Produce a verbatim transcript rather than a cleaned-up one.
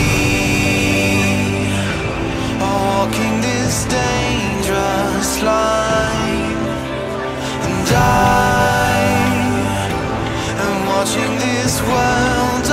Watching this world